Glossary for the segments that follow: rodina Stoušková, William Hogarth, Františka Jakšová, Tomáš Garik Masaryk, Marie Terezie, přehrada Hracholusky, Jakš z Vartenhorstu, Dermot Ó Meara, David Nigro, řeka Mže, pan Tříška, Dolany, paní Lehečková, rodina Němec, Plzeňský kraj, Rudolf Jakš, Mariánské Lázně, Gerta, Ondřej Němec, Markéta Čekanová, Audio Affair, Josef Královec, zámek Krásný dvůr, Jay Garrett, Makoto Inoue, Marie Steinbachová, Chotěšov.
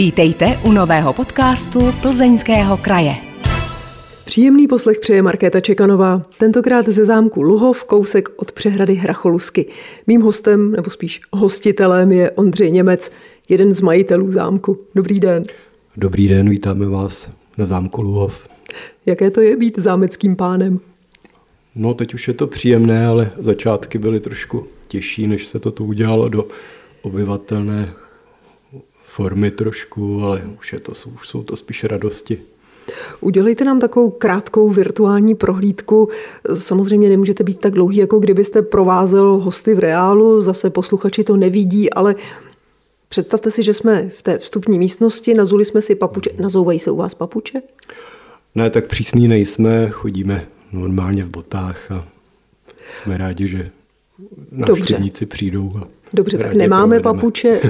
Vítejte u nového podcastu Plzeňského kraje. Příjemný poslech přeje Markéta Čekanová, tentokrát ze zámku Luhov, kousek od přehrady Hracholusky. Mým hostem, nebo spíš hostitelem, je Ondřej Němec, jeden z majitelů zámku. Dobrý den. Dobrý den, vítáme vás na zámku Luhov. Jaké to je být zámeckým pánem? No, teď už je to příjemné, ale začátky byly trošku těžší, než se to udělalo do obyvatelné formy trošku, ale už jsou to spíš radosti. Udělejte nám takovou krátkou virtuální prohlídku. Samozřejmě nemůžete být tak dlouhý, jako kdybyste provázel hosty v reálu, zase posluchači to nevidí, ale představte si, že jsme v té vstupní místnosti, nazuli jsme si papuče. Nazouvají se u vás papuče? Ne, tak přísný nejsme, chodíme normálně v botách a jsme rádi, že návštěvníci přijdou. Dobře, tak nemáme papuče.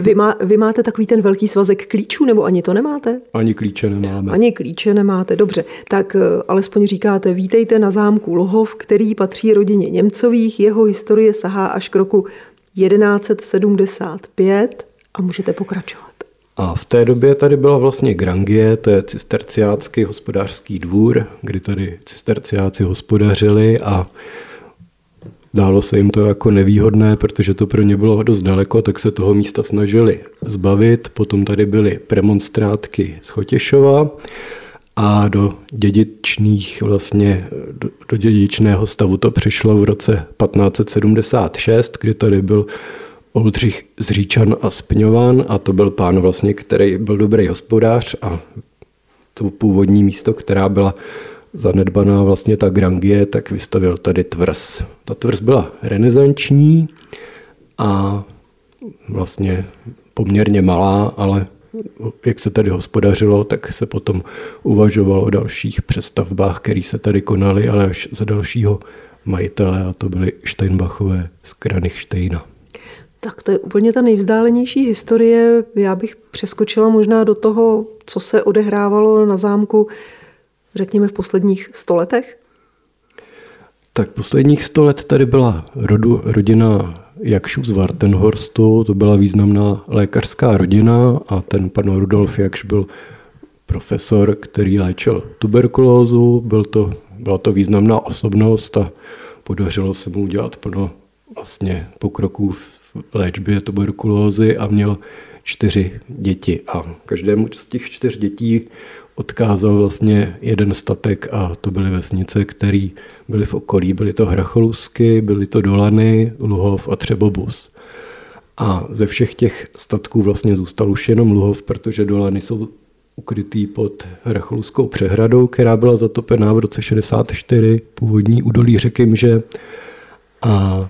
Vy máte takový ten velký svazek klíčů, nebo ani to nemáte? Ani klíče nemáme. Ani klíče nemáte, dobře. Tak alespoň říkáte, vítejte na zámku Luhov, který patří rodině Němcových. Jeho historie sahá až k roku 1175 a můžete pokračovat. A v té době tady byla vlastně grangie, to je cisterciácký hospodářský dvůr, kdy tady cisterciáci hospodařili a dálo se jim to jako nevýhodné, protože to pro ně bylo dost daleko, tak se toho místa snažili zbavit. Potom tady byly premonstrátky z Chotěšova a do dědičného stavu to přišlo v roce 1576, kdy tady byl Oldřich z Říčan a Spňovan a to byl pán vlastně, který byl dobrý hospodář a to původní místo, která byla zanedbaná vlastně ta grangie, tak vystavil tady tvrz. Ta tvrz byla renesanční a vlastně poměrně malá, ale jak se tady hospodařilo, tak se potom uvažovalo o dalších přestavbách, které se tady konaly, ale až za dalšího majitele a to byly Steinbachové z Krannichsteina. Tak to je úplně ta nejvzdálenější historie. Já bych přeskočila možná do toho, co se odehrávalo na zámku, řekněme, v posledních 100 letech? Tak posledních 100 let tady byla rodina Jakšů z Vartenhorstu, to byla významná lékařská rodina a ten pan Rudolf Jakš byl profesor, který léčil tuberkulózu, byla to významná osobnost a podařilo se mu udělat plno vlastně pokroků v léčbě tuberkulózy a měl 4 děti a každému z těch 4 dětí odkázal vlastně 1 statek a to byly vesnice, které byly v okolí. Byly to Hracholusky, byly to Dolany, Luhov a Třebobus. A ze všech těch statků vlastně zůstal už jenom Luhov, protože Dolany jsou ukrytý pod Hracholuskou přehradou, která byla zatopená v roce 64, původní údolí řeky Mže. A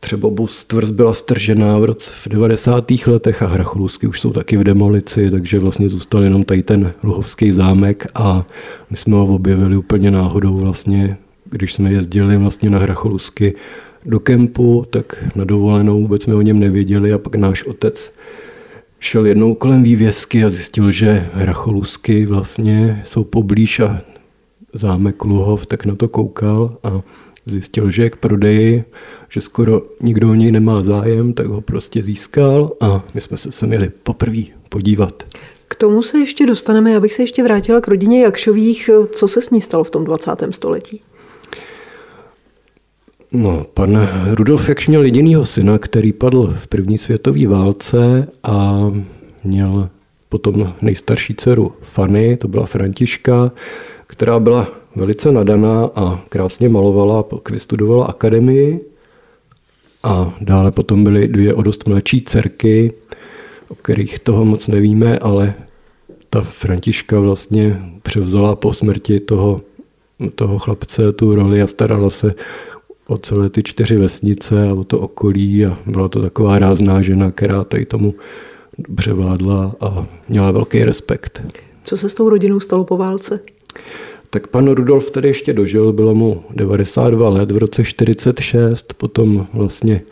Třebobus tvrz byla stržená v 90. letech a Hracholusky už jsou taky v demolici, takže vlastně zůstal jenom tady ten luhovský zámek a my jsme ho objevili úplně náhodou vlastně, když jsme jezdili vlastně na Hracholusky do kempu, tak na dovolenou vůbec jsme o něm nevěděli a pak náš otec šel jednou kolem vývězky a zjistil, že Hracholusky vlastně jsou poblíž a zámek Luhov, tak na to koukal a zjistil, že je k prodeji, že skoro nikdo o něj nemá zájem, tak ho prostě získal a my jsme se sem jeli poprvé podívat. K tomu se ještě dostaneme, abych se ještě vrátila k rodině Jakšových. Co se s ní stalo v tom 20. století? No, pan Rudolf Jakš měl jedinýho syna, který padl v první světové válce a měl potom nejstarší dceru Fanny, to byla Františka, která byla velice nadaná a krásně malovala, pak vystudovala akademii a dále potom byly 2 o dost mladší dcerky, o kterých toho moc nevíme, ale ta Františka vlastně převzala po smrti toho chlapce tu roli a starala se o celé ty 4 vesnice a o to okolí a byla to taková rázná žena, která tady tomu dobře vládla a měla velký respekt. Co se s tou rodinou stalo po válce? Tak pan Rudolf tady ještě dožil, bylo mu 92 let v roce 46, potom vlastně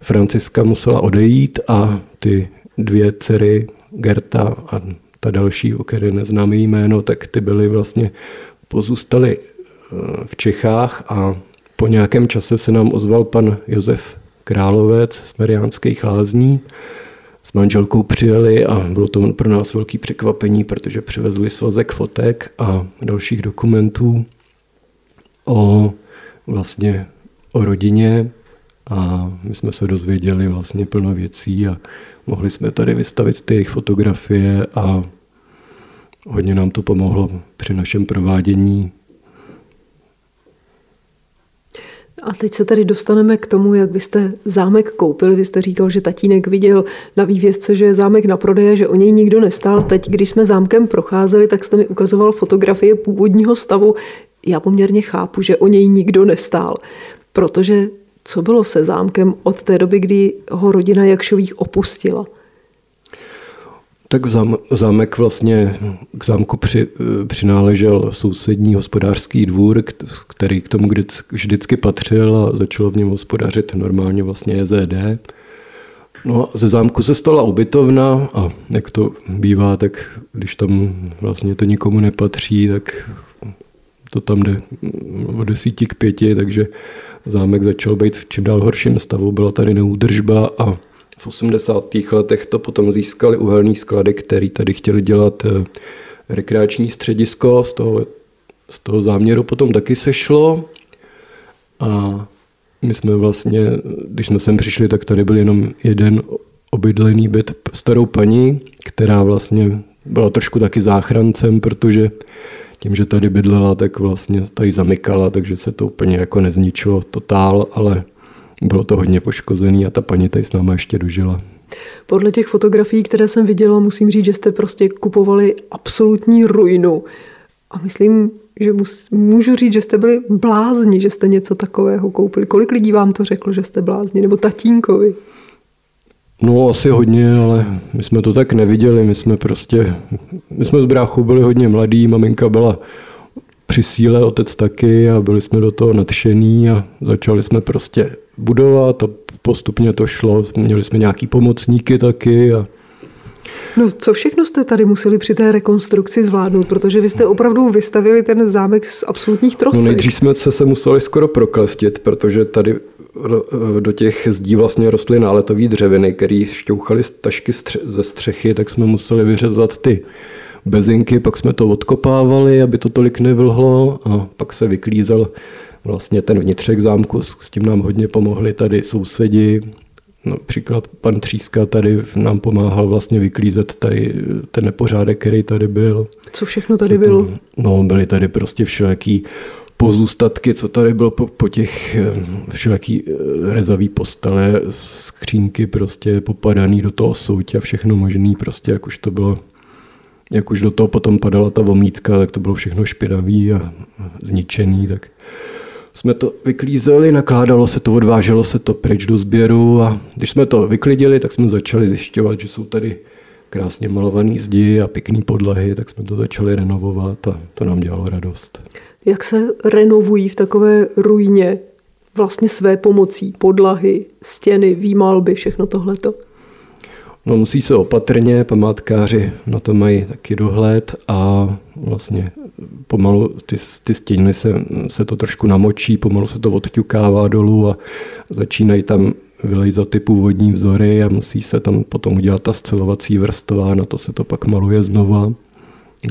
Františka musela odejít a ty 2 dcery, Gerta a ta další, o které neznáme jméno, tak ty byly vlastně pozůstaly v Čechách a po nějakém čase se nám ozval pan Josef Královec z Mariánských Lázní s manželkou přijeli a bylo to pro nás velké překvapení, protože přivezli svazek fotek a dalších dokumentů o rodině a my jsme se dozvěděli vlastně plno věcí a mohli jsme tady vystavit ty jejich fotografie a hodně nám to pomohlo při našem provádění. A teď se tady dostaneme k tomu, jak byste zámek koupili. Vy jste říkal, že tatínek viděl na vývězce, že je zámek na prodeje, že o něj nikdo nestál. Teď, když jsme zámkem procházeli, tak jste mi ukazoval fotografie původního stavu. Já poměrně chápu, že o něj nikdo nestál, protože co bylo se zámkem od té doby, kdy ho rodina Jakšových opustila? Tak zámek vlastně, k zámku přináležel sousední hospodářský dvůr, který k tomu vždycky patřil a začalo v něm hospodařit normálně vlastně JZD. No a ze zámku se stala ubytovna a jak to bývá, tak když tam vlastně to nikomu nepatří, tak to tam jde od 10 k 5, takže zámek začal být v čím dál horším stavu, byla tady neúdržba a v 80. letech to potom získali uhelný sklady, který tady chtěli dělat rekreační středisko. Z toho záměru potom taky sešlo. A my jsme vlastně, když jsme sem přišli, tak tady byl jenom jeden obydlený byt starou paní, která vlastně byla trošku taky záchrancem, protože tím, že tady bydlela, tak vlastně tady zamykala, takže se to úplně jako nezničilo totál, ale bylo to hodně poškozený a ta paní tady s náma ještě dožila. Podle těch fotografií, které jsem viděla, musím říct, že jste prostě kupovali absolutní ruinu. A myslím, že můžu říct, že jste byli blázni, že jste něco takového koupili. Kolik lidí vám to řeklo, že jste blázni? Nebo tatínkovi? No asi hodně, ale my jsme to tak neviděli. My jsme s bráchou byli hodně mladí, maminka byla při síle, otec taky a byli jsme do toho nadšení a začali jsme prostě budovat a postupně to šlo. Měli jsme nějaký pomocníky taky. No co všechno jste tady museli při té rekonstrukci zvládnout, protože vy jste opravdu vystavili ten zámek z absolutních trosek. No nejdřív jsme se museli skoro proklestit, protože tady do těch zdí vlastně rostly náletové dřeviny, které šťouchaly tašky ze střechy, tak jsme museli vyřezat ty bezinky, pak jsme to odkopávali, aby to tolik nevlhlo a pak se vyklízel vlastně ten vnitřek zámku, s tím nám hodně pomohli tady sousedi. Například pan Tříška tady nám pomáhal vlastně vyklízet tady ten nepořádek, který tady byl. Co všechno tady bylo? No, byly tady prostě všelaký pozůstatky, co tady bylo po těch všelaký rezavý postele, skřínky prostě popadaný do toho soutě a všechno možný prostě, jak už to bylo. Jak už do toho potom padala ta vomítka, tak to bylo všechno špinavý a zničený, tak jsme to vyklízeli, nakládalo se to, odváželo se to pryč do sběru a když jsme to vyklidili, tak jsme začali zjišťovat, že jsou tady krásně malované zdi a pěkné podlahy, tak jsme to začali renovovat a to nám dělalo radost. Jak se renovují v takové ruině vlastně své pomocí, podlahy, stěny, výmalby, všechno tohleto? No, musí se opatrně, památkáři na to mají taky dohled a vlastně pomalu ty stěny se to trošku namočí, pomalu se to odťukává dolů a začínají tam vylejzat ty původní vzory a musí se tam potom udělat ta scelovací vrstva, na to se to pak maluje znova.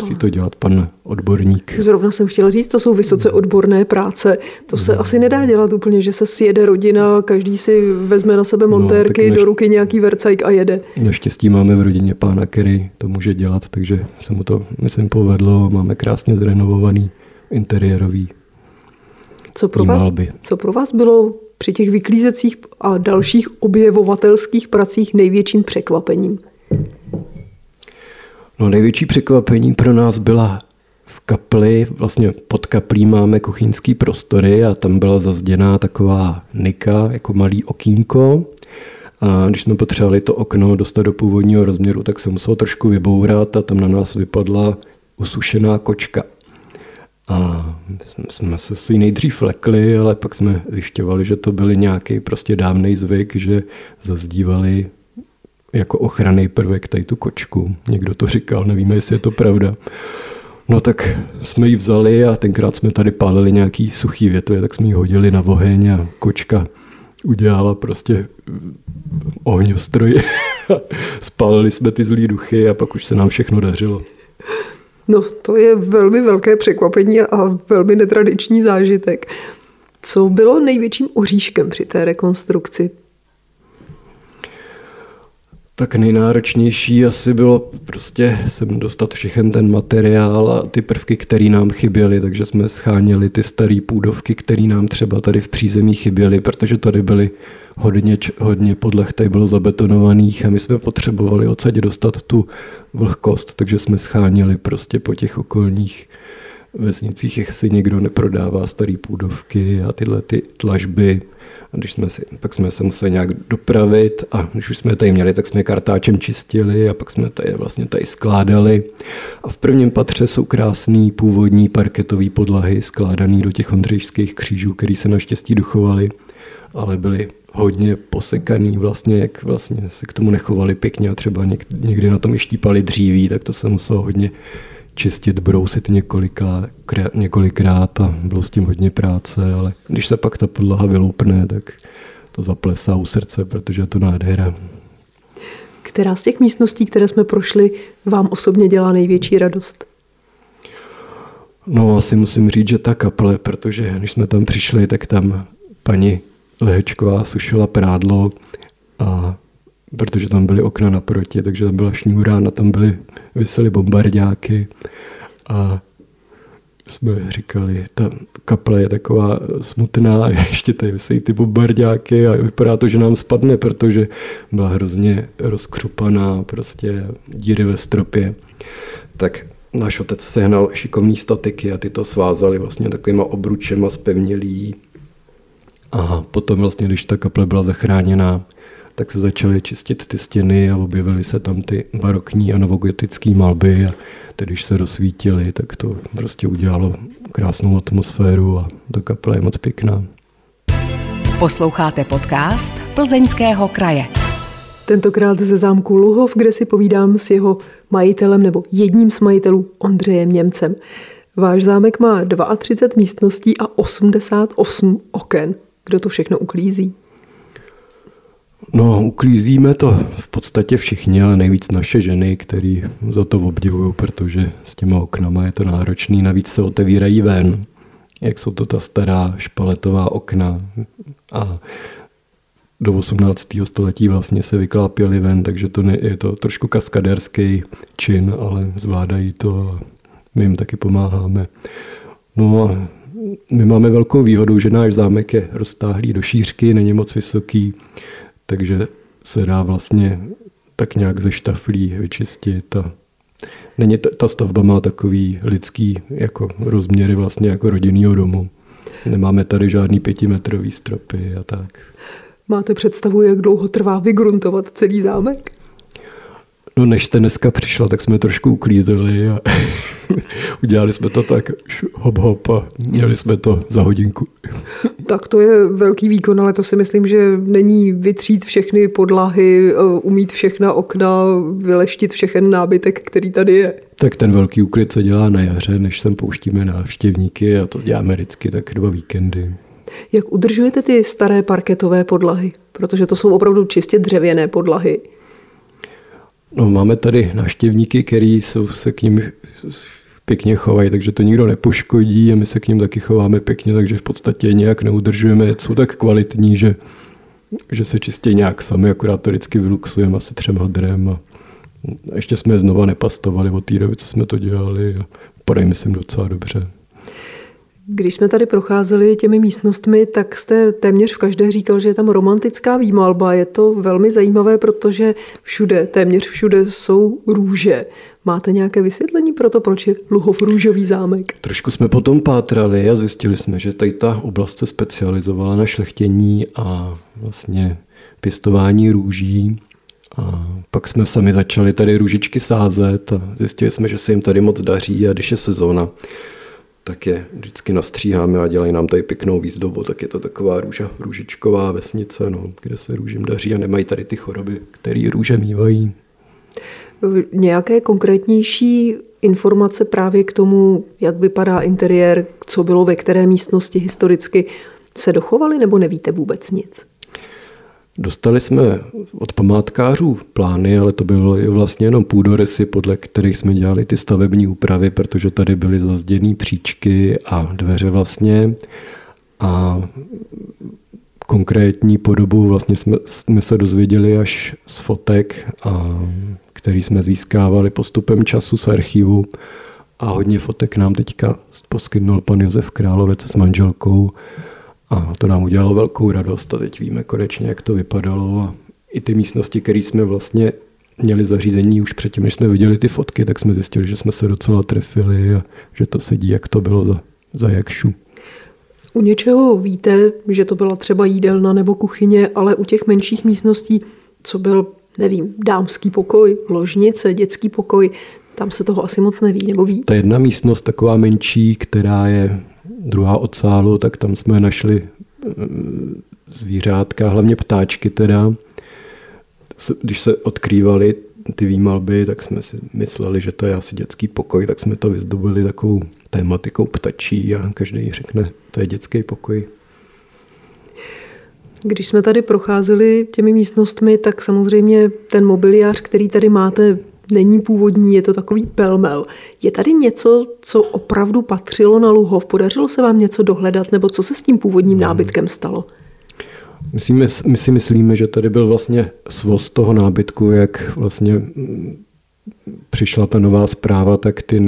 Musí to dělat pan odborník. Zrovna jsem chtěla říct, to jsou vysoce odborné práce. To se asi nedá dělat úplně, že se sjede rodina, každý si vezme na sebe montérky, do ruky nějaký vercajk a jede. Naštěstí máme v rodině pána, který to může dělat, takže se mu to, myslím, povedlo. Máme krásně zrenovovaný interiérový výmalby. Co pro vás bylo při těch vyklízecích a dalších objevovatelských pracích největším překvapením? No, největší překvapení pro nás byla v kapli, vlastně pod kaplí máme kuchyňský prostory a tam byla zazděná taková nika, jako malý okýnko. A když jsme potřebovali to okno dostat do původního rozměru, tak se muselo trošku vybourat a tam na nás vypadla usušená kočka. A jsme se si nejdřív lekli, ale pak jsme zjišťovali, že to byl nějaký prostě dávnej zvyk, že zazdívali jako ochranný prvek tady tu kočku. Někdo to říkal, nevíme, jestli je to pravda. No tak jsme ji vzali a tenkrát jsme tady pálili nějaký suchý větve, tak jsme ji hodili na oheň a kočka udělala prostě ohňostroj. Spálili jsme ty zlý duchy a pak už se nám všechno dařilo. No, to je velmi velké překvapení a velmi netradiční zážitek. Co bylo největším oříškem při té rekonstrukci? Tak nejnáročnější asi bylo prostě sem dostat všechen ten materiál a ty prvky, které nám chyběly, takže jsme scháněli ty staré půdovky, které nám třeba tady v přízemí chyběly, protože tady byly hodně podleh, tady bylo zabetonovaných a my jsme potřebovali odsaď dostat tu vlhkost, takže jsme scháněli prostě po těch okolních vesnicích, jestli někdo neprodává staré půdovky a tyhle ty tlažby. A pak jsme se museli nějak dopravit a když už jsme je tady měli, tak jsme je kartáčem čistili a pak jsme tady vlastně tady skládali. A v prvním patře jsou krásné původní parketové podlahy skládané do těch ondřejských křížů, které se naštěstí dochovaly, ale byly hodně posekaný vlastně, jak vlastně se k tomu nechovali pěkně a třeba někdy na tom je štípali dříví, tak to se muselo hodně čistit, brousit několikrát a bylo s tím hodně práce, ale když se pak ta podlaha vyloupne, tak to zaplesá u srdce, protože je to nádhera. Která z těch místností, které jsme prošli, vám osobně dělá největší radost? No, asi musím říct, že ta kaple, protože když jsme tam přišli, tak tam paní Lehečková sušila prádlo a protože tam byly okna naproti, takže tam byla šňůrána, tam visely bombardáky a jsme říkali, ta kaple je taková smutná, ještě tady visejí ty bombardáky a vypadá to, že nám spadne, protože byla hrozně rozkřupaná, prostě díry ve stropě. Tak náš otec sehnal šikovný statiky a ty to svázali vlastně takovýma obručema zpevnělí. A potom vlastně, když ta kaple byla zachráněná, tak se začaly čistit ty stěny a objevily se tam ty barokní a novogotické malby a tedy, když se rozsvítily, tak to prostě udělalo krásnou atmosféru a ta kaple je moc pěkná. Posloucháte podcast Plzeňského kraje. Tentokrát ze zámku Luhov, kde si povídám s jeho majitelem nebo jedním z majitelů Ondřejem Němcem. Váš zámek má 32 místností a 88 oken. Kdo to všechno uklízí? No, uklízíme to v podstatě všichni, ale nejvíc naše ženy, které za to obdivují, protože s těma oknama je to náročný, navíc se otevírají ven, jak jsou to ta stará špaletová okna a do 18. století vlastně se vyklápěly ven, takže je to trošku kaskadérský čin, ale zvládají to a my jim taky pomáháme. No a my máme velkou výhodu, že náš zámek je roztáhlý do šířky, není moc vysoký, takže se dá vlastně tak nějak ze štaflí vyčistit. A není ta stavba má takový lidský jako rozměry vlastně jako rodinného domu. Nemáme tady žádný 5metrový stropy a tak. Máte představu, jak dlouho trvá vygruntovat celý zámek? No, než jste dneska přišla, tak jsme trošku uklízeli a udělali jsme to tak hop a měli jsme to za hodinku. Tak to je velký výkon, ale to si myslím, že není vytřít všechny podlahy, umýt všechna okna, vyleštit všechen nábytek, který tady je. Tak ten velký úklid se dělá na jaře, než sem pouštíme návštěvníky a to děláme vždycky tak 2 víkendy. Jak udržujete ty staré parketové podlahy? Protože to jsou opravdu čistě dřevěné podlahy. No, máme tady návštěvníky, kteří se k nim pěkně chovají, takže to nikdo nepoškodí a my se k nim taky chováme pěkně, takže v podstatě nějak neudržujeme. Jsou tak kvalitní, že se čistě nějak sami, akorát to vždycky vyluxujeme asi 3 hadrem. A ještě jsme je znova nepastovali od té doby, co jsme to dělali a padají mi sem docela dobře. Když jsme tady procházeli těmi místnostmi, tak jste téměř v každé říkal, že je tam romantická výmalba. Je to velmi zajímavé, protože téměř všude jsou růže. Máte nějaké vysvětlení pro to, proč je Luhov růžový zámek? Trošku jsme potom pátrali a zjistili jsme, že tady ta oblast se specializovala na šlechtění a vlastně pěstování růží. A pak jsme sami začali tady růžičky sázet a zjistili jsme, že se jim tady moc daří a když je sezóna, tak je vždycky nastříháme a dělají nám tady pěknou výzdobu, tak je to taková růžičková vesnice, no, kde se růžím daří a nemají tady ty choroby, které růže mívají. Nějaké konkrétnější informace právě k tomu, jak vypadá interiér, co bylo ve které místnosti historicky, se dochovaly nebo nevíte vůbec nic? Dostali jsme od památkářů plány, ale to bylo vlastně jenom půdorysy, podle kterých jsme dělali ty stavební úpravy, protože tady byly zazděné příčky a dveře vlastně. A konkrétní podobu vlastně jsme se dozvěděli až z fotek, který jsme získávali postupem času z archivu. A hodně fotek nám teďka poskytnul pan Josef Královec s manželkou. A to nám udělalo velkou radost a teď víme konečně, jak to vypadalo. A i ty místnosti, které jsme vlastně měli zařízení už předtím, než jsme viděli ty fotky, tak jsme zjistili, že jsme se docela trefili a že to sedí, jak to bylo za Jakšů. U něčeho víte, že to byla třeba jídelna nebo kuchyně, ale u těch menších místností, co byl, nevím, dámský pokoj, ložnice, dětský pokoj, tam se toho asi moc neví, nebo ví? Ta jedna místnost, taková menší, která je druhá od sálu, tak tam jsme našli zvířátka, hlavně ptáčky teda. Když se odkrývaly ty výmalby, tak jsme si mysleli, že to je asi dětský pokoj, tak jsme to vyzdobili takovou tématikou ptačí a každý řekne, to je dětský pokoj. Když jsme tady procházeli těmi místnostmi, tak samozřejmě ten mobiliář, který tady máte, není původní, je to takový pelmel. Je tady něco, co opravdu patřilo na Luhov? Podařilo se vám něco dohledat, nebo co se s tím původním nábytkem stalo? My si myslíme, že tady byl vlastně svoz toho nábytku, jak vlastně přišla ta nová zpráva, tak ty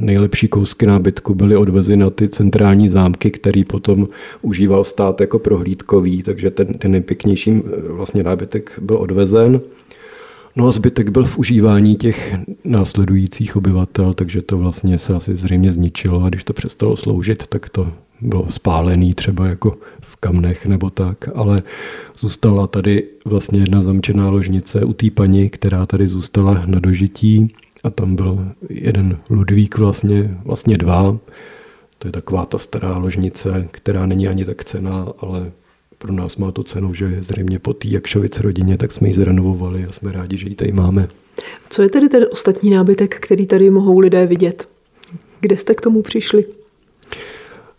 nejlepší kousky nábytku byly odvezeny na ty centrální zámky, který potom užíval stát jako prohlídkový, takže ten nejpěknější vlastně nábytek byl odvezen. No a zbytek byl v užívání těch následujících obyvatel, takže to vlastně se asi zřejmě zničilo a když to přestalo sloužit, tak to bylo spálený třeba jako v kamnech nebo tak, ale zůstala tady vlastně jedna zamčená ložnice u té paní, která tady zůstala na dožití a tam byl jeden Ludvík vlastně dva. To je taková ta stará ložnice, která není ani tak cenná, ale pro nás má to cenu, že zřejmě po té Jakšovic rodině, tak jsme ji zrenovovali a jsme rádi, že ji tady máme. Co je tedy ten ostatní nábytek, který tady mohou lidé vidět? Kde jste k tomu přišli?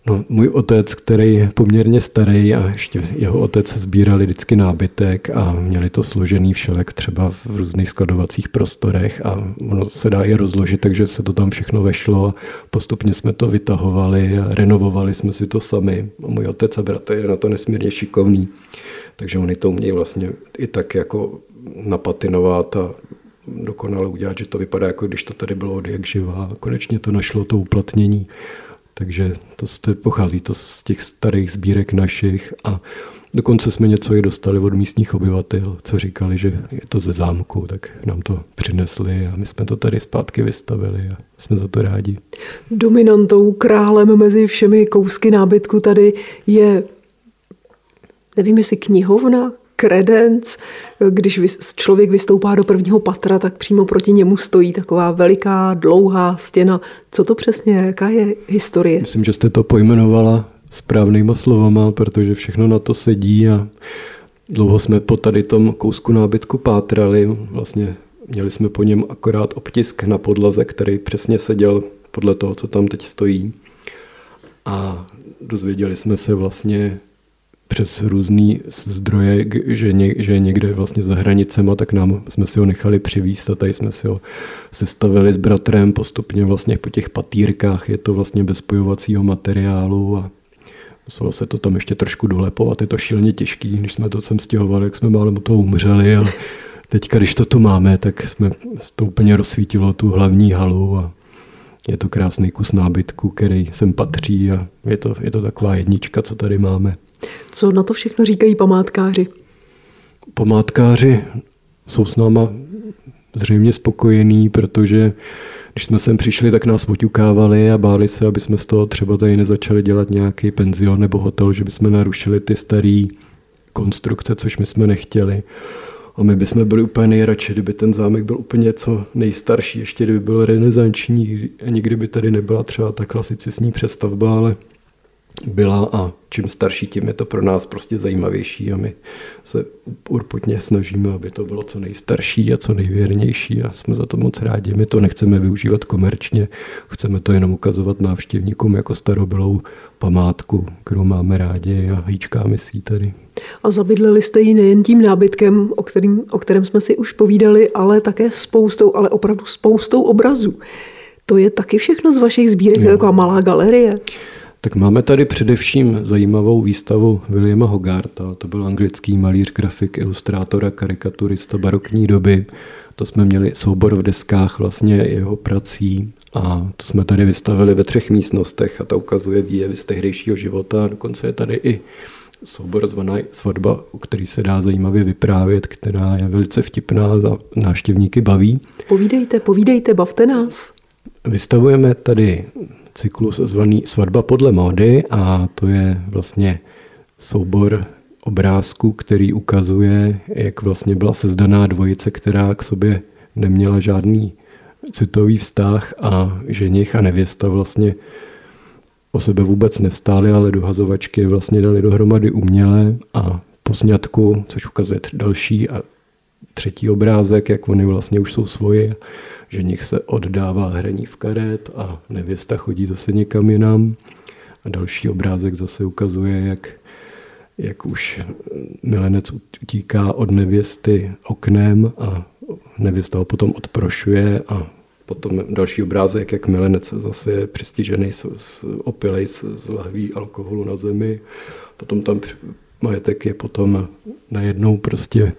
No, můj otec, který je poměrně starý a ještě jeho otec sbírali vždycky nábytek a měli to složený všelek třeba v různých skladovacích prostorech a ono se dá i rozložit, takže se to tam všechno vešlo. Postupně jsme to vytahovali a renovovali jsme si to sami. A můj otec a bratr je na to nesmírně šikovný, takže oni to umějí vlastně i tak jako napatinovat a dokonale udělat, že to vypadá, jako když to tady bylo od jak živá. Konečně to našlo to uplatnění. Takže to pochází to z těch starých sbírek našich a dokonce jsme něco i dostali od místních obyvatel, co říkali, že je to ze zámku, tak nám to přinesli a my jsme to tady zpátky vystavili a jsme za to rádi. Dominantou, králem mezi všemi kousky nábytku tady je, nevím jestli knihovna, kredenc, když člověk vystoupá do prvního patra, tak přímo proti němu stojí taková veliká, dlouhá stěna. Co to přesně je? Jaká je historie? Myslím, že jste to pojmenovala správnýma slovama, protože všechno na to sedí a dlouho jsme po tady tom kousku nábytku pátrali. Vlastně měli jsme po něm akorát obtisk na podlaze, který přesně seděl podle toho, co tam teď stojí. A dozvěděli jsme se vlastně přes různý zdroje, že někde vlastně za hranicema, tak nám jsme si ho nechali přivízt a tady jsme si ho sestavili s bratrem postupně vlastně po těch patýrkách. Je to vlastně bez spojovacího materiálu a muselo se to tam ještě trošku dolepovat. Je to šíleně těžký, když jsme to sem stěhovali, jak jsme málem od toho umřeli, ale teďka, když to tu máme, tak jsme to úplně rozsvítilo tu hlavní halu a je to krásný kus nábytku, který sem patří a je to taková jednička, co tady máme. Co na to všechno říkají památkáři? Památkáři jsou s náma zřejmě spokojení, protože když jsme sem přišli, tak nás oťukávali a báli se, aby jsme z toho třeba tady nezačali dělat nějaký penzion nebo hotel, že bychom narušili ty staré konstrukce, což my jsme nechtěli. A my bychom byli úplně nejradši, kdyby ten zámek byl úplně co nejstarší, ještě kdyby byl renesanční a nikdy by tady nebyla třeba ta klasicistní přestavba, ale byla a čím starší, tím je to pro nás prostě zajímavější a my se urputně snažíme, aby to bylo co nejstarší a co nejvěrnější a jsme za to moc rádi. My to nechceme využívat komerčně, chceme to jenom ukazovat návštěvníkům jako starobylou památku, kterou máme rádi a hýčkáme si ji tady. A zabydleli jste ji nejen tím nábytkem, o kterém jsme si už povídali, ale také spoustou, ale opravdu spoustou obrazů. To je taky všechno z vašich sbírek, to je taková malá galerie. Tak máme tady především zajímavou výstavu Williama Hogartha. To byl anglický malíř, grafik, ilustrátor a karikaturista barokní doby. To jsme měli soubor v deskách vlastně jeho prací a to jsme tady vystavili ve 3 místnostech a to ukazuje výjevy z tehdejšího života. Dokonce je tady i soubor zvaná Svatba, o který se dá zajímavě vyprávět, která je velice vtipná a návštěvníky baví. Povídejte, bavte nás. Vystavujeme tady cyklus zvaný Svatba podle módy a to je vlastně soubor obrázků, který ukazuje, jak vlastně byla sezdaná dvojice, která k sobě neměla žádný citový vztah a ženich a nevěsta vlastně o sebe vůbec nestály, ale dohazovačky vlastně dali dohromady uměle a po sňatku, což ukazuje další a 3. obrázek, jak oni vlastně už jsou svoji, ženich se oddává hraní v karet a nevěsta chodí zase někam jinam. A další obrázek zase ukazuje, jak už milenec utíká od nevěsty oknem a nevěsta ho potom odprošuje a potom další obrázek, jak milenec zase je přistižený, opilej z lahví alkoholu na zemi. Potom tam majetek je potom najednou prostě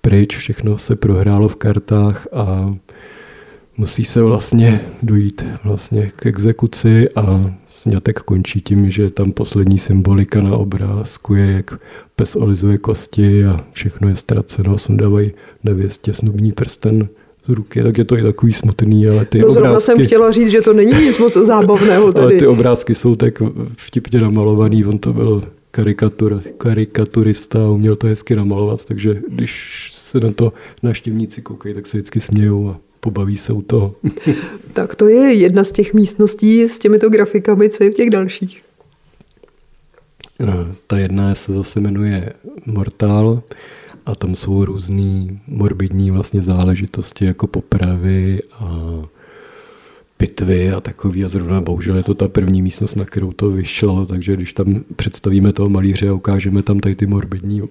pryč, všechno se prohrálo v kartách a musí se vlastně dojít vlastně k exekuci a sňatek končí tím, že tam poslední symbolika na obrázku je, jak pes olizuje kosti a všechno je ztraceno, sundávají nevěstě snubní prsten z ruky, tak je to i takový smutný, ale ty obrázky... Zrovna jsem chtěla říct, že to není nic moc zábavného tady. Ale ty obrázky jsou tak vtipně namalovaný, on to byl karikaturista, uměl to hezky namalovat, takže když se na to návštěvníci koukají, tak se vždycky smějou a pobaví se u toho. Tak to je jedna z těch místností s těmito grafikami, co je v těch dalších. Ta jedna se zase jmenuje Mortál a tam jsou různý morbidní vlastně záležitosti jako popravy a pitvy a takový a zrovna bohužel je to ta první místnost, na kterou to vyšlo, takže když tam představíme toho malíře a ukážeme tam tady ty morbidní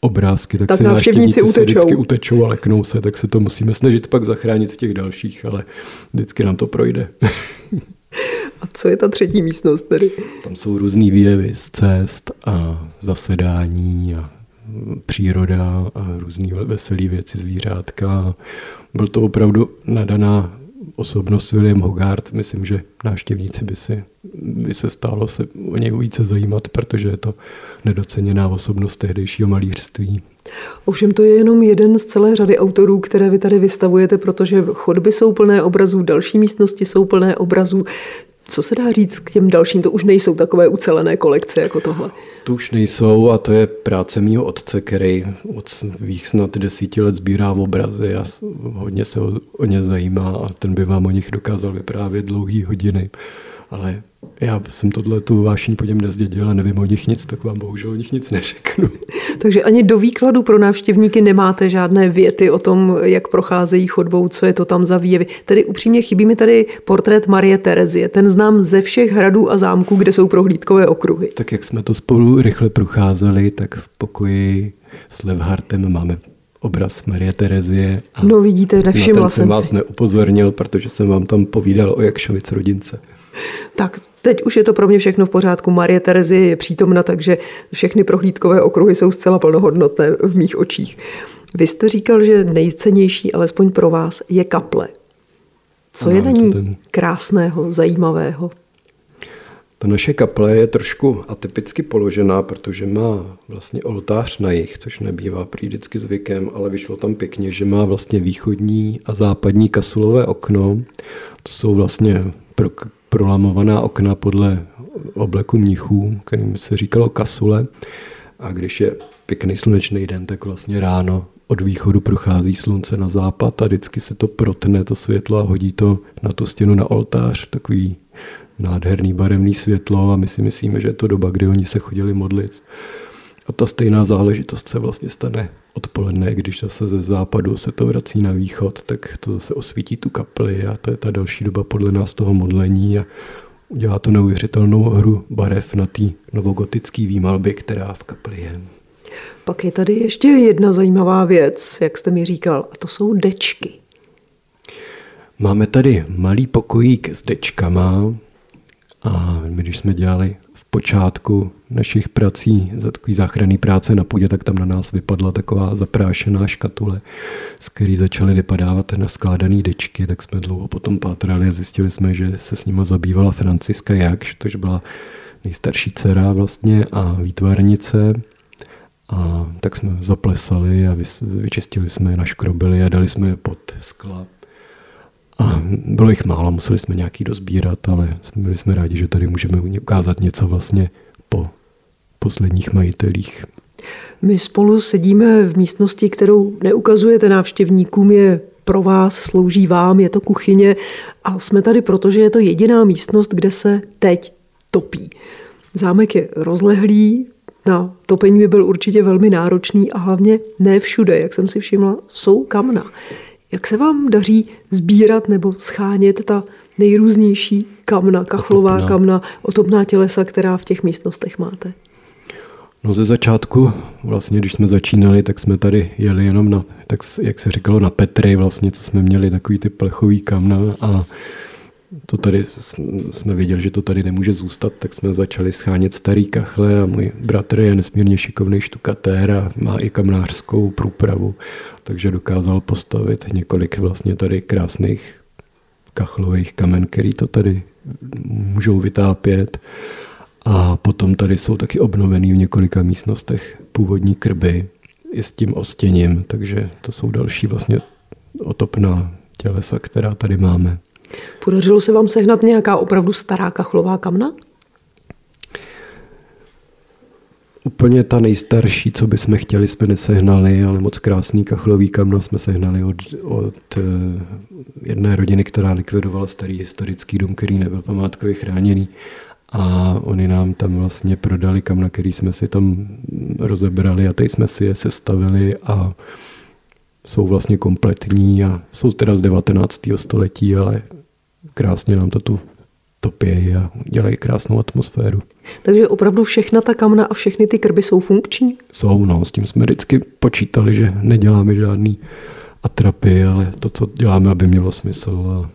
obrázky, tak se návštěvníci utečou a leknou se, tak se to musíme snažit pak zachránit v těch dalších, ale vždycky nám to projde. A co je ta 3. místnost tedy? Tam jsou různý výjevy z cest a zasedání a příroda a různý veselý věci, zvířátka. Byl to opravdu nadaná osobnost William Hogarth. Myslím, že návštěvníci by se stálo se o něj více zajímat, protože je to nedoceněná osobnost tehdejšího malířství. Ovšem to je jenom jeden z celé řady autorů, které vy tady vystavujete, protože chodby jsou plné obrazů, další místnosti jsou plné obrazů. Co se dá říct k těm dalším? To už nejsou takové ucelené kolekce jako tohle. To už nejsou a to je práce mýho otce, který od svých snad 10 let sbírá obrazy a hodně se o ně zajímá a ten by vám o nich dokázal vyprávět dlouhý hodiny. Ale já jsem tu vášeň po něm nezdědil a nevím o nich nic, tak vám bohužel o nich nic neřeknu. Takže ani do výkladu pro návštěvníky nemáte žádné věty o tom, jak procházejí chodbou, co je to tam za výjevy. Tedy upřímně chybí mi tady portrét Marie Terezie. Ten znám ze všech hradů a zámků, kde jsou prohlídkové okruhy. Tak jak jsme to spolu rychle procházeli, tak v pokoji s Levhartem máme obraz Marie Terezie. No vidíte, nevšimla jsem si. Na ten jsem vás neupozornil, protože jsem vám tam povídal o Jakšovic rodince. Tak teď už je to pro mě všechno v pořádku. Marie Terezie je přítomna, takže všechny prohlídkové okruhy jsou zcela plnohodnotné v mých očích. Vy jste říkal, že nejcennější, alespoň pro vás, je kaple. Co je na ní krásného, zajímavého? Ta naše kaple je trošku atypicky položená, protože má vlastně oltář na jih, což nebývá prý vždycky zvykem, ale vyšlo tam pěkně, že má vlastně východní a západní kasulové okno. To jsou vlastně prolamovaná okna podle obleku mnichů, kterým se říkalo kasule. A když je pěkný slunečný den, tak vlastně ráno od východu prochází slunce na západ a vždycky se to protne, to světlo, a hodí to na tu stěnu na oltář, takový nádherný barevný světlo a my si myslíme, že je to doba, kdy oni se chodili modlit. A ta stejná záležitost se vlastně stane odpoledne, když zase ze západu se to vrací na východ, tak to zase osvítí tu kapli a to je ta další doba podle nás toho modlení a udělá to neuvěřitelnou hru barev na té novogotické výmalby, která v kapli je. Pak je tady ještě jedna zajímavá věc, jak jste mi říkal, a to jsou dečky. Máme tady malý pokojík s dečkama a my, když jsme dělali v počátku našich prací za takový záchranný práce na půdě, tak tam na nás vypadla taková zaprášená škatule, z který začaly vypadávat naskládaný dečky, tak jsme dlouho potom pátrali a zjistili jsme, že se s nima zabývala Františka Jakš, což byla nejstarší dcera vlastně a výtvarnice. A tak jsme zaplesali a vyčistili jsme je, naškrobili a dali jsme je pod skla. A bylo jich málo, museli jsme nějaký dozbírat, ale byli jsme rádi, že tady můžeme ukázat něco vlastně po posledních majitelích. My spolu sedíme v místnosti, kterou neukazujete návštěvníkům, je pro vás, slouží vám, je to kuchyně a jsme tady, protože je to jediná místnost, kde se teď topí. Zámek je rozlehlý, na topení by byl určitě velmi náročný a hlavně ne všude, jak jsem si všimla, jsou kamna. Jak se vám daří sbírat nebo schánět ta nejrůznější kamna, kachlová kamna, otopná tělesa, která v těch místnostech máte? No ze začátku, vlastně když jsme začínali, tak jsme tady jeli jenom na, tak jak se říkalo, na Petry vlastně, co jsme měli takový ty plechový kamna a to tady jsme věděli, že to tady nemůže zůstat, tak jsme začali schánět starý kachle a můj bratr je nesmírně šikovný štukatér a má i kamnářskou průpravu, takže dokázal postavit několik vlastně tady krásných kachlových kamen, který to tady můžou vytápět. A potom tady jsou taky obnovený v několika místnostech původní krby i s tím ostěním, takže to jsou další vlastně otopná tělesa, která tady máme. Podařilo se vám sehnat nějaká opravdu stará kachlová kamna? Úplně ta nejstarší, co bychom chtěli, jsme nesehnali, ale moc krásný kachlový kamna jsme sehnali od jedné rodiny, která likvidovala starý historický dům, který nebyl památkově chráněný. A oni nám tam vlastně prodali kamna, který jsme si tam rozebrali a teď jsme si je sestavili a jsou vlastně kompletní a jsou teda z 19. století, ale krásně nám to tu topějí a dělají krásnou atmosféru. Takže opravdu všechna ta kamna a všechny ty krby jsou funkční? Jsou, no, s tím jsme vždycky počítali, že neděláme žádný atrapy, ale to, co děláme, aby mělo smysl a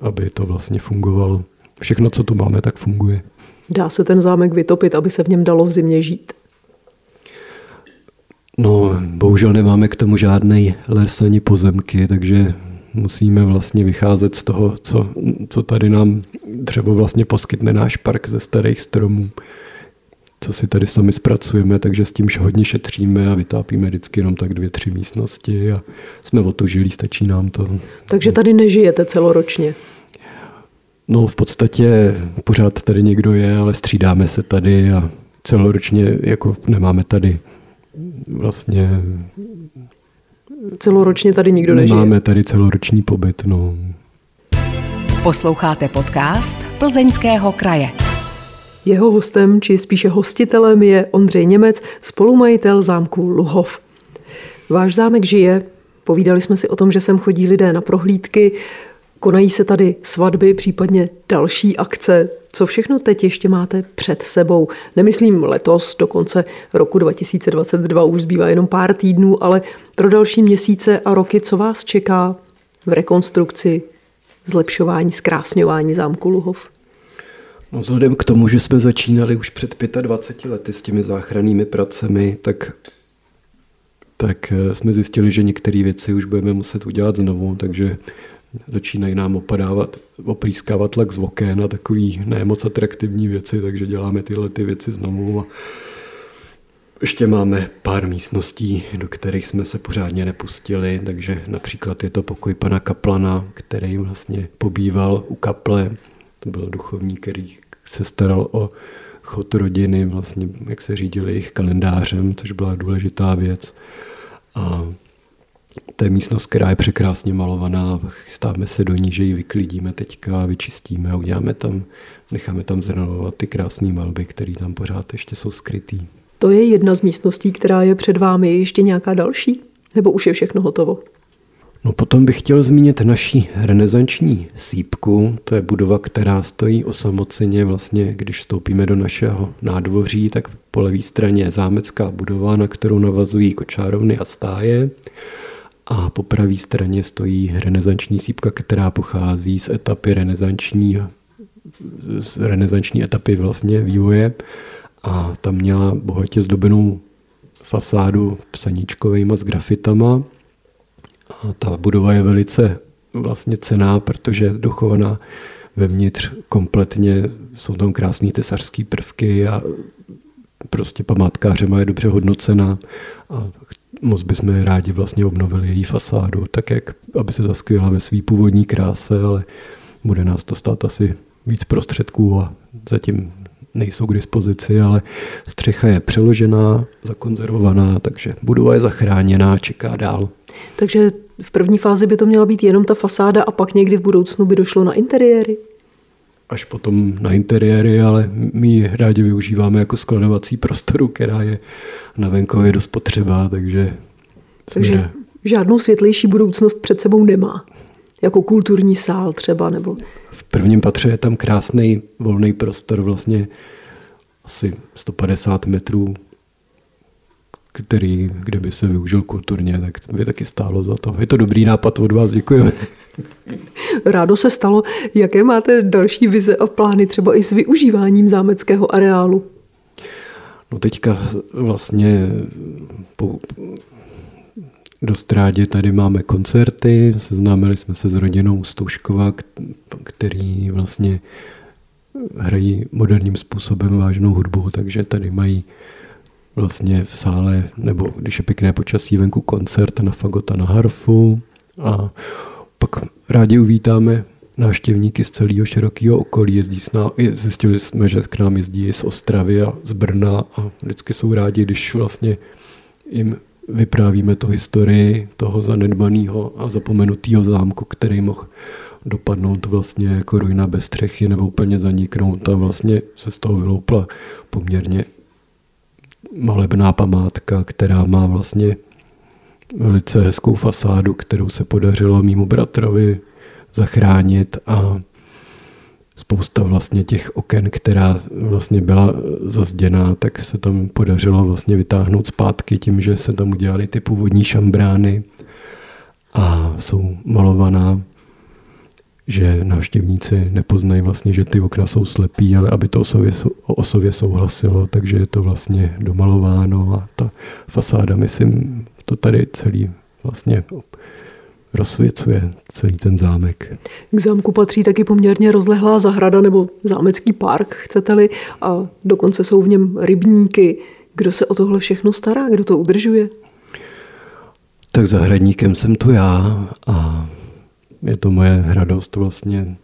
aby to vlastně fungovalo. Všechno, co tu máme, tak funguje. Dá se ten zámek vytopit, aby se v něm dalo v zimě žít? No, bohužel nemáme k tomu žádný les ani pozemky, takže musíme vlastně vycházet z toho, co tady nám třeba vlastně poskytne náš park ze starých stromů, co si tady sami zpracujeme, takže s tím hodně šetříme a vytápíme vždycky jenom tak 2-3 místnosti a jsme otužilí, stačí nám to. Takže tady nežijete celoročně? No, v podstatě pořád tady někdo je, ale střídáme se tady a celoročně jako nemáme tady vlastně celoročně tady nikdo nežije. Máme tady celoroční pobyt, no. Posloucháte podcast Plzeňského kraje. Jeho hostem, či spíše hostitelem je Ondřej Němec, spolumajitel zámku Luhov. Váš zámek žije. Povídali jsme si o tom, že sem chodí lidé na prohlídky, konají se tady svatby, případně další akce. Co všechno teď ještě máte před sebou? Nemyslím letos, do konce roku 2022 už zbývá jenom pár týdnů, ale pro další měsíce a roky, co vás čeká v rekonstrukci, zlepšování, zkrásňování zámku Luhov? No, vzhledem k tomu, že jsme začínali už před 25 lety s těmi záchrannými pracemi, tak jsme zjistili, že některé věci už budeme muset udělat znovu, takže začínají nám oprýskávat tlak z oken a takový ne moc atraktivní věci, takže děláme tyhle ty věci znovu. A ještě máme pár místností, do kterých jsme se pořádně nepustili, takže například je to pokoj pana kaplana, který vlastně pobýval u kaple. To byl duchovní, který se staral o chod rodiny, vlastně jak se řídili jejich kalendářem, což byla důležitá věc. A To je místnost, která je překrásně malovaná, chystáme se do ní, že ji vyklidíme teďka, vyčistíme a uděláme tam, necháme tam zrenovovat ty krásné malby, které tam pořád ještě jsou skrytý. To je jedna z místností, která je před vámi. Je ještě nějaká další? Nebo už je všechno hotovo? No potom bych chtěl zmínit naší renesanční sýpku. To je budova, která stojí osamoceně. Vlastně, když vstoupíme do našeho nádvoří, tak po levé straně je zámecká budova, na kterou navazují kočárovny a stáje. A po pravé straně stojí renesanční sýpka, která pochází z etapy renesanční etapy vlastně vývoje. A tam měla bohatě zdobenou fasádu psaníčkovejma s grafitama. A ta budova je velice vlastně cenná, protože je dochovaná vevnitř kompletně, jsou tam krásné tesařské prvky a prostě památkářema je dobře hodnocená a moc bychom rádi vlastně obnovili její fasádu, tak jak aby se zaskvěla ve své původní kráse, ale bude nás to stát asi víc prostředků a zatím nejsou k dispozici, ale střecha je přeložená, zakonzervovaná, takže budova je zachráněná, čeká dál. Takže v první fázi by to měla být jenom ta fasáda a pak někdy v budoucnu by došlo na interiéry? Až potom na interiéry, ale my ji rádi využíváme jako skladovací prostoru, která je na venkově dost potřeba, takže žádnou světlejší budoucnost před sebou nemá. Jako kulturní sál třeba, nebo... V prvním patře je tam krásný volný prostor, vlastně asi 150 metrů, který, kde by se využil kulturně, tak by taky stálo za to. Je to dobrý nápad od vás, děkujeme. Rádo se stalo. Jaké máte další vize a plány třeba i s využíváním zámeckého areálu? No teďka vlastně... Dost rádi tady máme koncerty, seznámili jsme se s rodinou Stoušková, který vlastně hrají moderním způsobem vážnou hudbu, takže tady mají vlastně v sále, nebo když je pěkné počasí venku, koncert na fagot a na harfu. A pak rádi uvítáme návštěvníky z celého širokého okolí. Zjistili jsme, že k nám jezdí z Ostravy a z Brna a vždycky jsou rádi, když vlastně jim vyprávíme tu historii toho zanedbaného a zapomenutého zámku, který mohl dopadnout vlastně jako ruina bez střechy nebo úplně zaniknout a vlastně se z toho vyloupla poměrně malebná památka, která má vlastně velice hezkou fasádu, kterou se podařilo mému bratrovi zachránit a spousta vlastně těch oken, která vlastně byla zazděná, tak se tam podařilo vlastně vytáhnout zpátky tím, že se tam udělaly ty původní šambrány a jsou malovaná, že návštěvníci nepoznají vlastně, že ty okna jsou slepí, ale aby to osově souhlasilo, takže je to vlastně domalováno a ta fasáda, myslím, to tady celý vlastně rozsvěcuje celý ten zámek. K zámku patří taky poměrně rozlehlá zahrada nebo zámecký park, chcete-li, a dokonce jsou v něm rybníky. Kdo se o tohle všechno stará? Kdo to udržuje? Tak zahradníkem jsem tu já a je to moje radost vlastně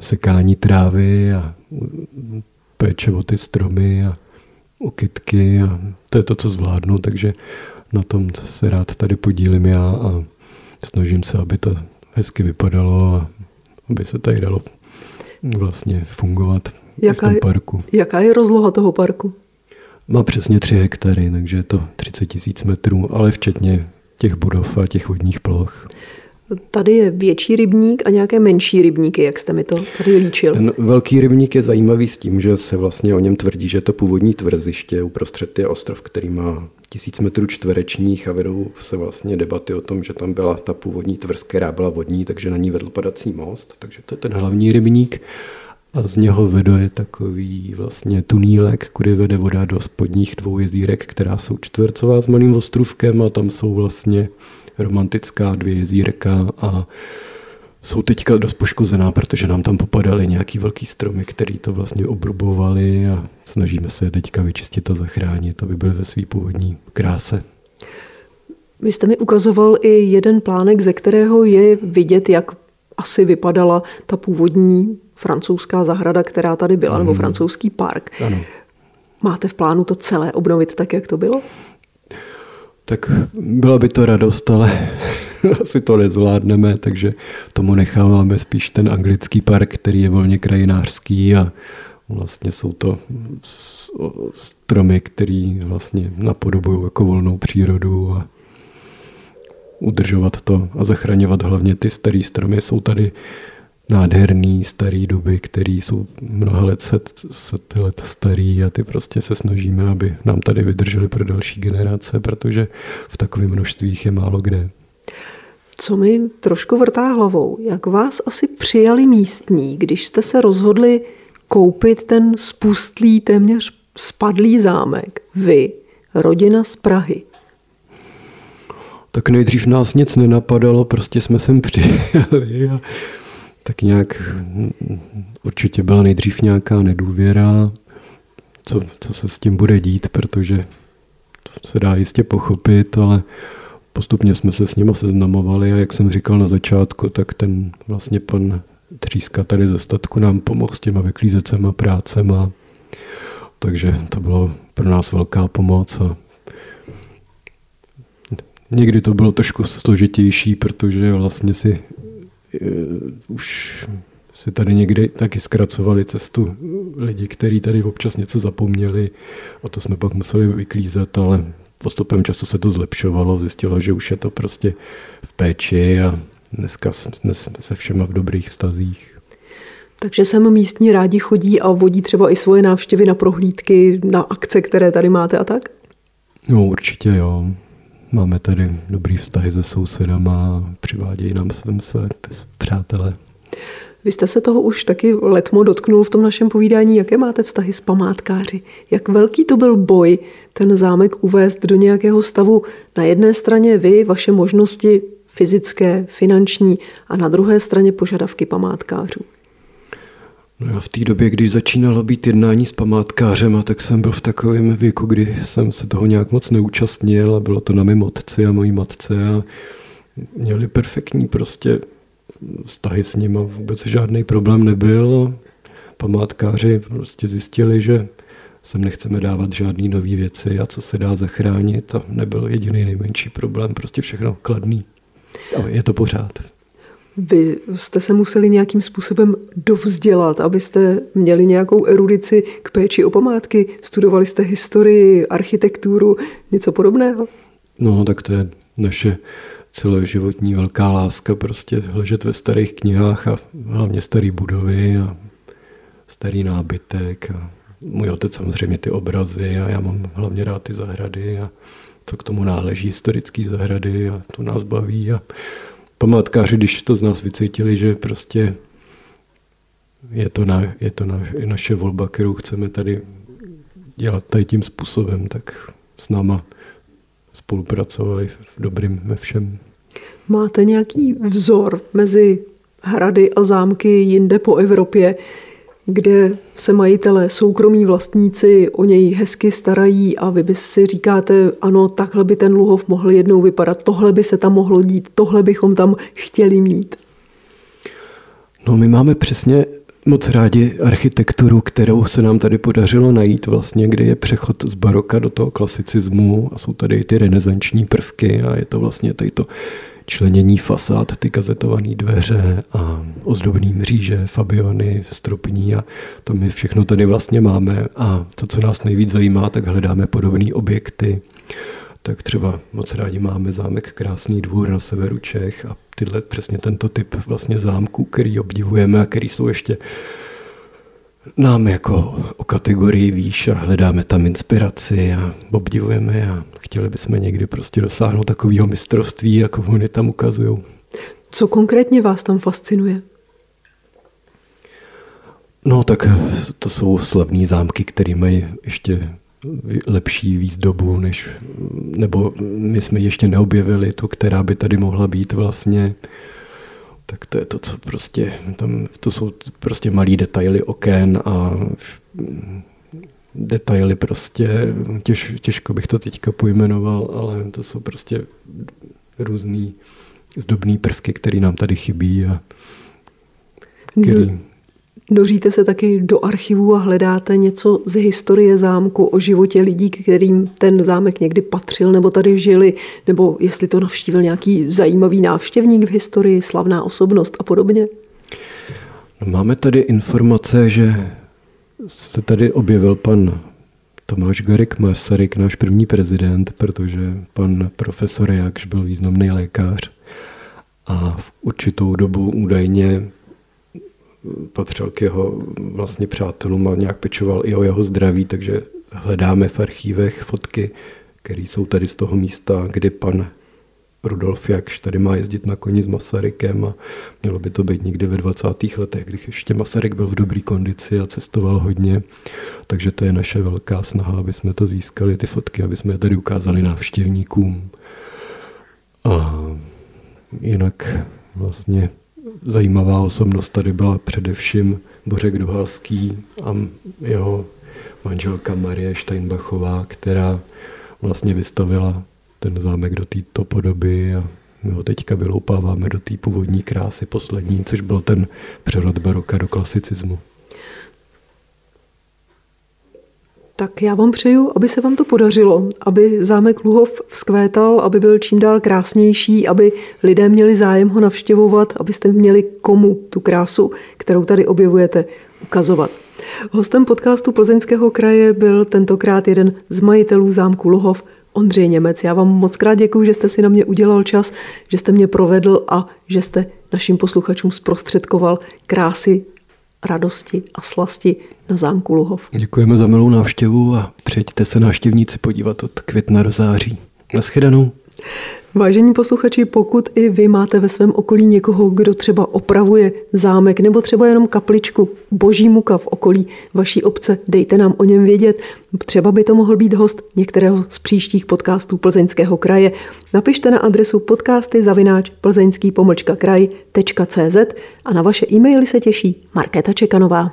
sekání trávy a péče o ty stromy a okytky a to je to, co zvládnu, takže na tom se rád tady podílím já a snažím se, aby to hezky vypadalo a aby se tady dalo vlastně fungovat v tom parku. Jaká je rozloha toho parku? Má přesně 3 hektary, takže je to 30 000 metrů, ale včetně těch budov a těch vodních ploch. Tady je větší rybník a nějaké menší rybníky, jak jste mi to tady líčil. Ten velký rybník je zajímavý s tím, že se vlastně o něm tvrdí, že je to původní tvrziště. Uprostřed je ostrov, který má 1000 metrů čtverečních a vedou se vlastně debaty o tom, že tam byla ta původní tvrz, která byla vodní, takže na ní vedl padací most, takže to je ten hlavní rybník. A z něho vede takový vlastně tunílek, kudy vede voda do spodních 2 jezírek, která jsou čtvercová s malým ostrůvkem a tam jsou vlastně romantická 2 jezírka a jsou teďka dost poškozená, protože nám tam popadaly nějaký velký stromy, který to vlastně obrubovaly a snažíme se je teďka vyčistit a zachránit, aby byly ve své původní kráse. Vy jste mi ukazoval i jeden plánek, ze kterého je vidět, jak asi vypadala ta původní francouzská zahrada, která tady byla, ano, nebo francouzský park. Ano. Máte v plánu to celé obnovit tak, jak to bylo? tak byla by to radost, ale asi to nezvládneme, takže tomu necháváme spíš ten anglický park, který je volně krajinářský a vlastně jsou to stromy, který vlastně napodobují jako volnou přírodu a udržovat to a zachraňovat hlavně ty staré stromy. Jsou tady nádherný starý duby, které jsou mnoha let, set let starý a ty prostě se snažíme, aby nám tady vydrželi pro další generace, protože v takovém množství je málo kde. Co mi trošku vrtá hlavou, jak vás asi přijali místní, když jste se rozhodli koupit ten spustlý, téměř spadlý zámek. Vy, rodina z Prahy. Tak nejdřív nás nic nenapadalo, prostě jsme sem přijeli a tak nějak určitě byla nejdřív nějaká nedůvěra, co se s tím bude dít, protože to se dá jistě pochopit, ale postupně jsme se s nima seznamovali a jak jsem říkal na začátku, tak ten vlastně pan Tříška tady ze statku nám pomohl s těma vyklízecema, prácema, takže to bylo pro nás velká pomoc a někdy to bylo trošku složitější, protože vlastně už si tady někdy taky zkracovali cestu lidi, kteří tady občas něco zapomněli a to jsme pak museli vyklízet, ale postupem času se to zlepšovalo, zjistilo, že už je to prostě v péči a dneska jsme se všema v dobrých vztazích. Takže sem místní rádi chodí a vodí třeba i svoje návštěvy na prohlídky, na akce, které tady máte a tak? No určitě jo. Máme tady dobrý vztahy se sousedama, přivádějí nám sem své přátelé. Vy jste se toho už taky letmo dotknul v tom našem povídání, jaké máte vztahy s památkáři. Jak velký to byl boj ten zámek uvést do nějakého stavu? Na jedné straně vy, vaše možnosti fyzické, finanční a na druhé straně požadavky památkářů. No v té době, když začínalo být jednání s památkářem, tak jsem byl v takovém věku, kdy jsem se toho nějak moc neúčastnil a bylo to na mým otci a mojí matce a měli perfektní prostě vztahy s nima, vůbec žádný problém nebyl. Památkáři prostě zjistili, že sem nechceme dávat žádný nový věci a co se dá zachránit a nebyl jediný nejmenší problém, prostě všechno kladný. Ale je to pořád. Vy jste se museli nějakým způsobem dovzdělat, abyste měli nějakou erudici k péči o památky. Studovali jste historii, architekturu, něco podobného? No, tak to je naše celoživotní velká láska, prostě ležet ve starých knihách a hlavně staré budovy a starý nábytek. A můj otec samozřejmě ty obrazy a já mám hlavně rád ty zahrady a co k tomu náleží historické zahrady a to nás baví a památkáři, když to z nás vycítili, že prostě je to naše volba, kterou chceme tady dělat tady tím způsobem, tak s náma spolupracovali v dobrým ve všem. Máte nějaký vzor mezi hrady a zámky jinde po Evropě, kde se majitelé, soukromí vlastníci o něj hezky starají a vy by si říkáte, ano, takhle by ten Luhov mohl jednou vypadat, tohle by se tam mohlo dít, tohle bychom tam chtěli mít? No my máme přesně moc rádi architekturu, kterou se nám tady podařilo najít vlastně, kdy je přechod z baroka do toho klasicismu a jsou tady ty renesanční prvky a je to vlastně tady to členění fasád, ty kazetované dveře a ozdobné mříže, fabiony, stropní a to my všechno tady vlastně máme a to, co nás nejvíc zajímá, tak hledáme podobné objekty. Tak třeba moc rádi máme zámek Krásný dvůr na severu Čech a tyhle přesně tento typ vlastně zámků, který obdivujeme a který jsou ještě nám jako o kategorii výš a hledáme tam inspiraci a obdivujeme a chtěli bychom někdy prostě dosáhnout takového mistrovství, jako oni tam ukazují. Co konkrétně vás tam fascinuje? No tak to jsou slavné zámky, které mají ještě lepší výzdobu, nebo my jsme ještě neobjevili tu, která by tady mohla být vlastně. Tak to je to, co prostě, tam to jsou prostě malý detaily oken a detaily prostě, těžko bych to teďka pojmenoval, ale to jsou prostě různý zdobný prvky, které nám tady chybí a který Doříte se taky do archivu a hledáte něco z historie zámku, o životě lidí, kterým ten zámek někdy patřil nebo tady žili, nebo jestli to navštívil nějaký zajímavý návštěvník v historii, slavná osobnost a podobně? Máme tady informace, že se tady objevil pan Tomáš Garik Masaryk, náš první prezident, protože pan profesor Jakš byl významný lékař a v určitou dobu údajně patřil k jeho vlastně přátelům a nějak pečoval i o jeho zdraví, takže hledáme v archívech fotky, které jsou tady z toho místa, kdy pan Rudolf Jakš tady má jezdit na koni s Masarykem a mělo by to být někdy ve 20. letech, když ještě Masaryk byl v dobré kondici a cestoval hodně. Takže to je naše velká snaha, aby jsme to získali, ty fotky, aby jsme je tady ukázali návštěvníkům. A jinak vlastně zajímavá osobnost tady byla především Bořek Duhalský a jeho manželka Marie Steinbachová, která vlastně vystavila ten zámek do této podoby a my ho teďka vyloupáváme do té původní krásy poslední, což byl ten přerod baroka do klasicismu. Tak já vám přeju, aby se vám to podařilo, aby zámek Luhov vzkvétal, aby byl čím dál krásnější, aby lidé měli zájem ho navštěvovat, abyste měli komu tu krásu, kterou tady objevujete, ukazovat. Hostem podcastu Plzeňského kraje byl tentokrát jeden z majitelů zámku Luhov, Ondřej Němec. Já vám moc krát děkuju, že jste si na mě udělal čas, že jste mě provedl a že jste našim posluchačům zprostředkoval krásy, radosti a slasti na zámku Luhov. Děkujeme za milou návštěvu a přijďte se návštěvníci podívat od května do září. Naschledanou. Vážení posluchači, pokud i vy máte ve svém okolí někoho, kdo třeba opravuje zámek nebo třeba jenom kapličku Boží muka v okolí vaší obce, dejte nám o něm vědět. Třeba by to mohl být host některého z příštích podcastů Plzeňského kraje. Napište na adresu podcasty@plzeňský-kraj.cz a na vaše e-maily se těší Markéta Čekanová.